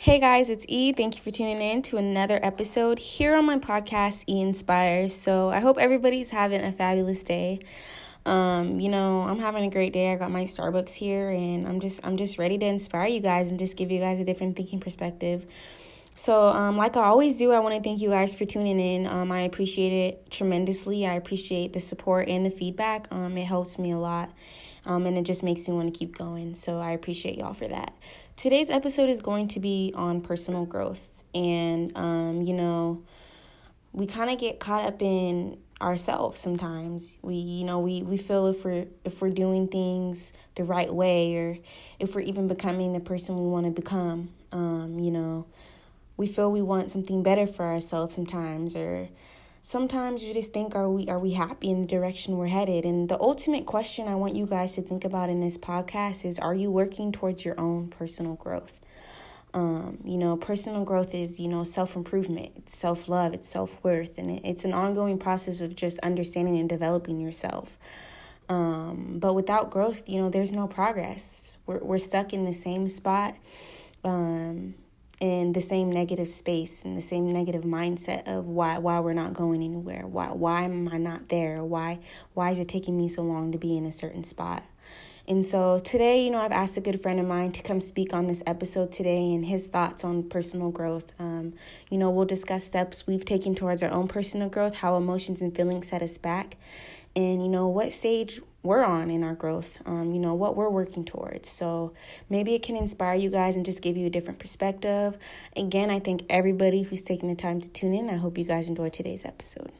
Hey guys, it's E. Thank you for tuning in to another episode here on my podcast, E Inspires. So I hope everybody's having a fabulous day. I'm having a great day. I got my Starbucks here and I'm just ready to inspire you guys and just give you guys a different thinking perspective. So like I always do, I want to thank you guys for tuning in. I appreciate it tremendously. I appreciate the support and the feedback. It helps me a lot, and it just makes me want to keep going. So I appreciate y'all for that. Today's episode is going to be on personal growth. And, we kind of get caught up in ourselves sometimes. We feel if we're doing things the right way or if we're even becoming the person we want to become, we feel we want something better for ourselves sometimes, or sometimes you just think, are we happy in the direction we're headed? And the ultimate question I want you guys to think about in this podcast is, are you working towards your own personal growth? Personal growth is, self-improvement, it's self-love, it's self-worth, and it's an ongoing process of just understanding and developing yourself. But without growth, there's no progress. We're stuck in the same spot. In the same negative space and the same negative mindset of why we're not going anywhere, why am I not there, why is it taking me so long to be in a certain spot? And so today, I've asked a good friend of mine to come speak on this episode today and his thoughts on personal growth. We'll discuss steps we've taken towards our own personal growth, how emotions and feelings set us back, and, what stage we're on in our growth, what we're working towards. So maybe it can inspire you guys and just give you a different perspective. Again, I thank everybody who's taking the time to tune in. I hope you guys enjoyed today's episode.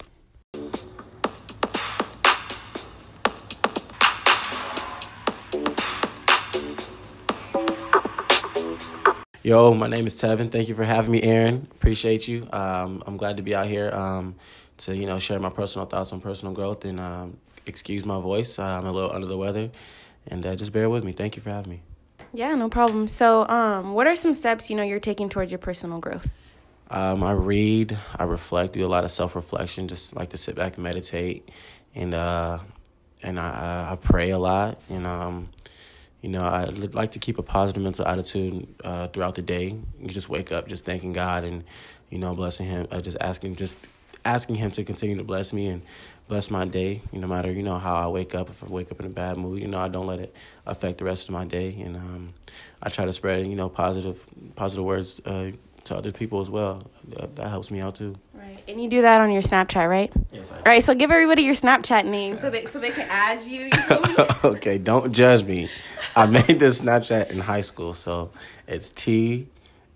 Yo, my name is Tevin. Thank you for having me, Aaron. Appreciate you. I'm glad to be out here to, share my personal thoughts on personal growth and excuse my voice. I'm a little under the weather, and just bear with me. Thank you for having me. Yeah, no problem. So what are some steps, you're taking towards your personal growth? I read, I reflect, do a lot of self-reflection, just like to sit back and meditate, and I pray a lot, and I like to keep a positive mental attitude throughout the day. You just wake up just thanking God and, blessing him, asking him to continue to bless me and bless my day, no matter, how I wake up. If I wake up in a bad mood, I don't let it affect the rest of my day. And I try to spread, positive words to other people as well. That helps me out, too. Right. And you do that on your Snapchat, right? Yes, I do. All right, so give everybody your Snapchat name so they can add you. Okay, don't judge me. I made this Snapchat in high school, so it's T2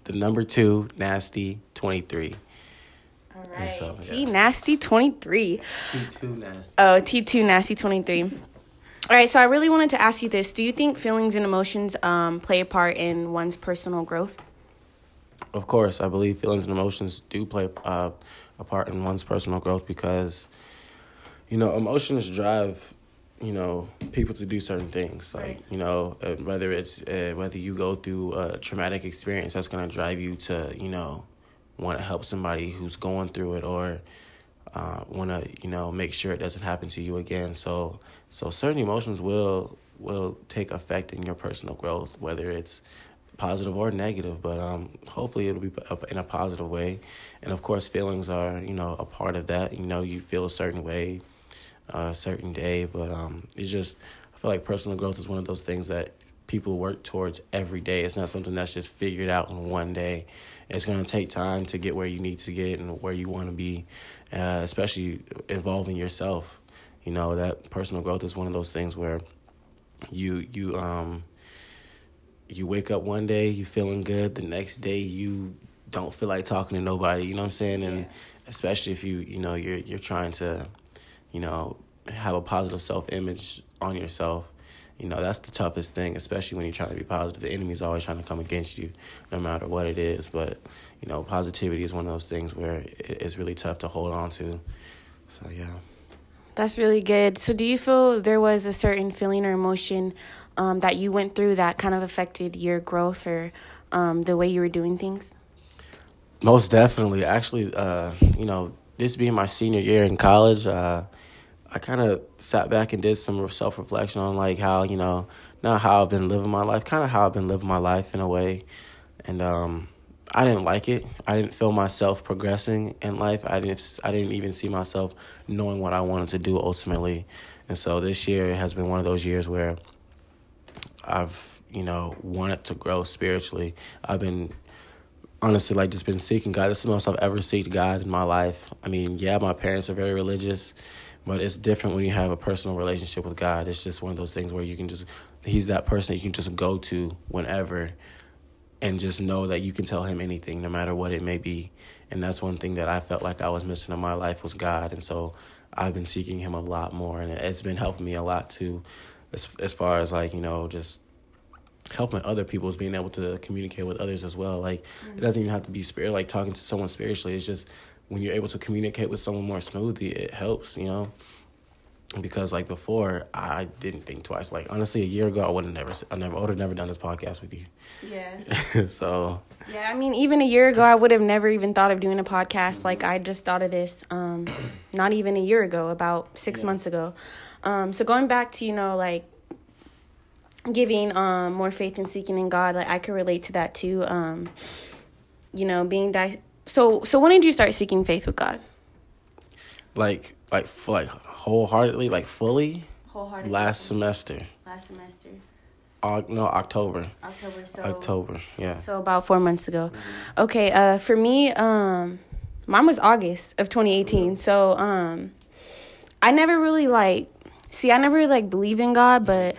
Nasty23. All right, so, yeah. T2 Nasty23. Oh, T2 Nasty 23. All right, so I really wanted to ask you this. Do you think feelings and emotions play a part in one's personal growth? Of course, I believe feelings and emotions do play a part in one's personal growth because, emotions drive, people to do certain things. Like, right. Whether you go through a traumatic experience, that's going to drive you to, want to help somebody who's going through it or want to, make sure it doesn't happen to you again. So certain emotions will take effect in your personal growth, whether it's positive or negative, but hopefully it'll be in a positive way. And of course, feelings are, a part of that. You feel a certain way, a certain day, but it's just, I feel like personal growth is one of those things that people work towards every day. It's not something that's just figured out in one day. It's going to take time to get where you need to get and where you want to be, especially involving yourself. That personal growth is one of those things where you wake up one day, you feeling good. The next day, you don't feel like talking to nobody. You know what I'm saying? And yeah. Especially if you're trying to, have a positive self-image on yourself. That's the toughest thing, especially when you're trying to be positive. The enemy's always trying to come against you, no matter what it is. But, positivity is one of those things where it's really tough to hold on to. So, yeah. That's really good. So do you feel there was a certain feeling or emotion that you went through that kind of affected your growth or the way you were doing things? Most definitely. Actually, this being my senior year in college, I kind of sat back and did some self-reflection on like how, not how I've been living my life, kind of how I've been living my life in a way. And I didn't like it. I didn't feel myself progressing in life. I didn't even see myself knowing what I wanted to do ultimately. And so this year has been one of those years where I've, wanted to grow spiritually. I've been honestly just been seeking God. This is the most I've ever seeked God in my life. I mean, yeah, my parents are very religious, but it's different when you have a personal relationship with God. It's just one of those things where you can just, he's that person that you can just go to whenever and just know that you can tell him anything, no matter what it may be. And that's one thing that I felt like I was missing in my life was God. And so I've been seeking him a lot more, and it's been helping me a lot too, as far as just helping other people, is being able to communicate with others as well. It doesn't even have to be spirit, talking to someone spiritually. It's just when you're able to communicate with someone more smoothly, it helps, Because before, I didn't think twice. Honestly, a year ago, I would have never done this podcast with you. Yeah. So. Yeah, even a year ago, I would have never even thought of doing a podcast. I just thought of this, not even a year ago, about 6 months ago. So going back to giving more faith and seeking in God, I could relate to that too. Being so when did you start seeking faith with God? Wholeheartedly, fully? Wholeheartedly. Last semester. October. October, yeah. So about 4 months ago. Mm-hmm. Okay, for me, mine was August of 2018. So I never really, believed in God, but...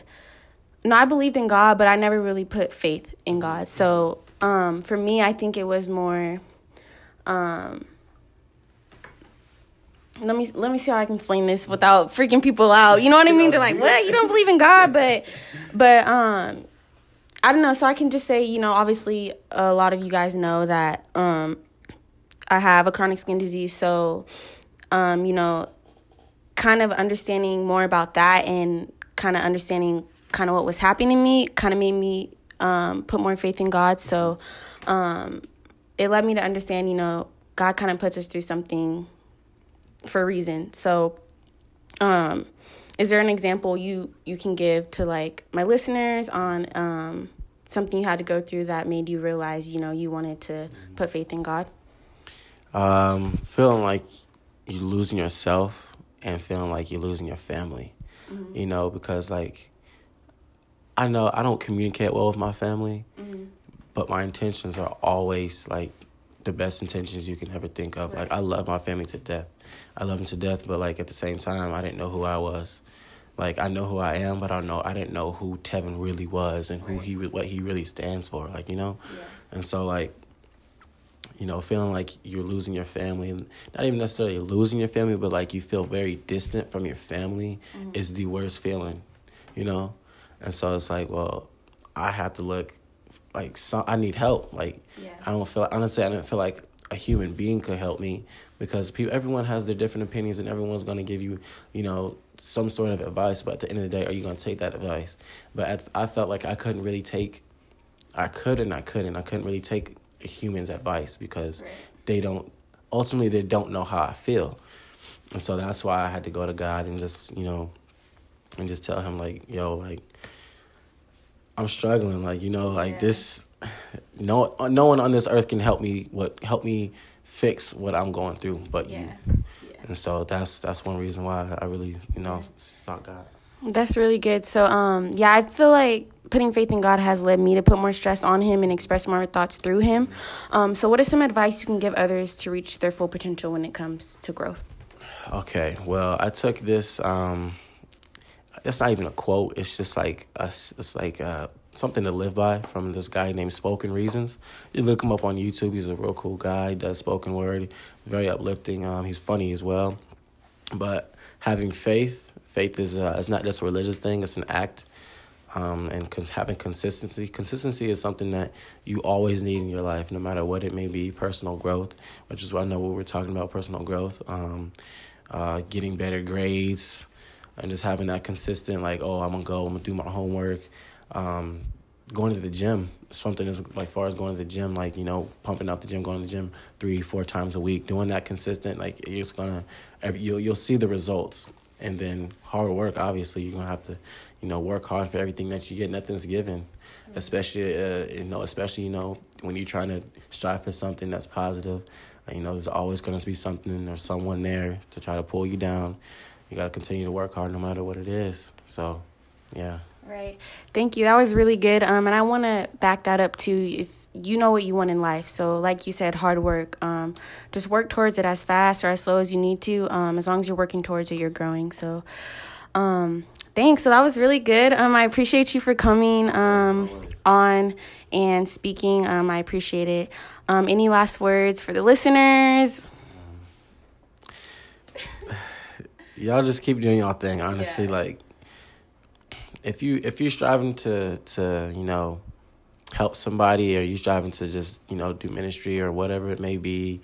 No, I believed in God, but I never really put faith in God. So for me, I think it was more... Let me see how I can explain this without freaking people out. You know what I mean? They're like, what? You don't believe in God? But I don't know. So I can just say, obviously a lot of you guys know that I have a chronic skin disease. So, kind of understanding more about that and kind of understanding kind of what was happening to me kind of made me put more faith in God. So it led me to understand, God kind of puts us through something for a reason. So, is there an example you can give to my listeners on something you had to go through that made you realize, you wanted to put faith in God? Feeling like you're losing yourself and feeling like you're losing your family, mm-hmm. Because I know I don't communicate well with my family, mm-hmm. but my intentions are always the best intentions you can ever think of. Right. I love my family to death. I love them to death, but at the same time, I didn't know who I was. I know who I am, but I didn't know who Tevin really was and who what he really stands for. Yeah. And so feeling like you're losing your family, not even necessarily losing your family, but you feel very distant from your family, mm-hmm. is the worst feeling, And so it's well, I have to look. I need help. I don't feel. Honestly, I didn't feel like a human being could help me because everyone has their different opinions and everyone's going to give you, some sort of advice. But at the end of the day, are you going to take that advice? But I felt like I couldn't really take. I couldn't really take a human's advice because they don't. Ultimately, they don't know how I feel, and so that's why I had to go to God and just and just tell him I'm struggling, this, no one on this earth can help me, help me fix what I'm going through, but you. Yeah. And so that's one reason why I really, sought God. That's really good. So, I feel like putting faith in God has led me to put more stress on him and express more thoughts through him. So what is some advice you can give others to reach their full potential when it comes to growth? Okay. Well, I took this, that's not even a quote. It's just something to live by from this guy named Spoken Reasons. You look him up on YouTube. He's a real cool guy. He does spoken word, very uplifting. He's funny as well. But having faith is it's not just a religious thing. It's an act. And having consistency. Consistency is something that you always need in your life, no matter what it may be. Personal growth, which is what I know what we're talking about. Personal growth, getting better grades. And just having that consistent, I'm going to do my homework. Going to the gym, something as far as going to the gym, pumping out the gym, going to the gym 3-4 times a week, doing that consistent, you'll see the results. And then hard work, obviously, you're going to have to, work hard for everything that you get. Nothing's given, especially when you're trying to strive for something that's positive. There's always going to be something or someone there to try to pull you down. You got to continue to work hard no matter what it is. So, yeah. Right. Thank you. That was really good. And I want to back that up too. If you know what you want in life, so like you said, hard work. Just work towards it as fast or as slow as you need to. As long as you're working towards it, you're growing. So, thanks. So that was really good. I appreciate you for coming on and speaking. I appreciate it. Any last words for the listeners? Y'all just keep doing y'all thing. Honestly, yeah. If you're striving to help somebody, or you're striving to just, do ministry or whatever it may be,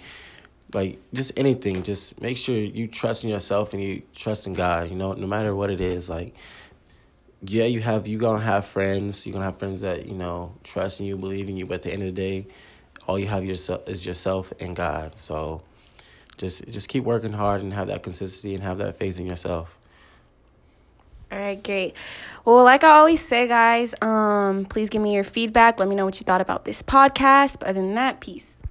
just anything, just make sure you trust in yourself and you trust in God, no matter what it is. Yeah, you're going to have friends. You're going to have friends that, trust in you, believe in you. But at the end of the day, all you have is yourself and God. So just keep working hard and have that consistency and have that faith in yourself. All right, great. Well, like I always say, guys, please give me your feedback. Let me know what you thought about this podcast. But other than that, peace.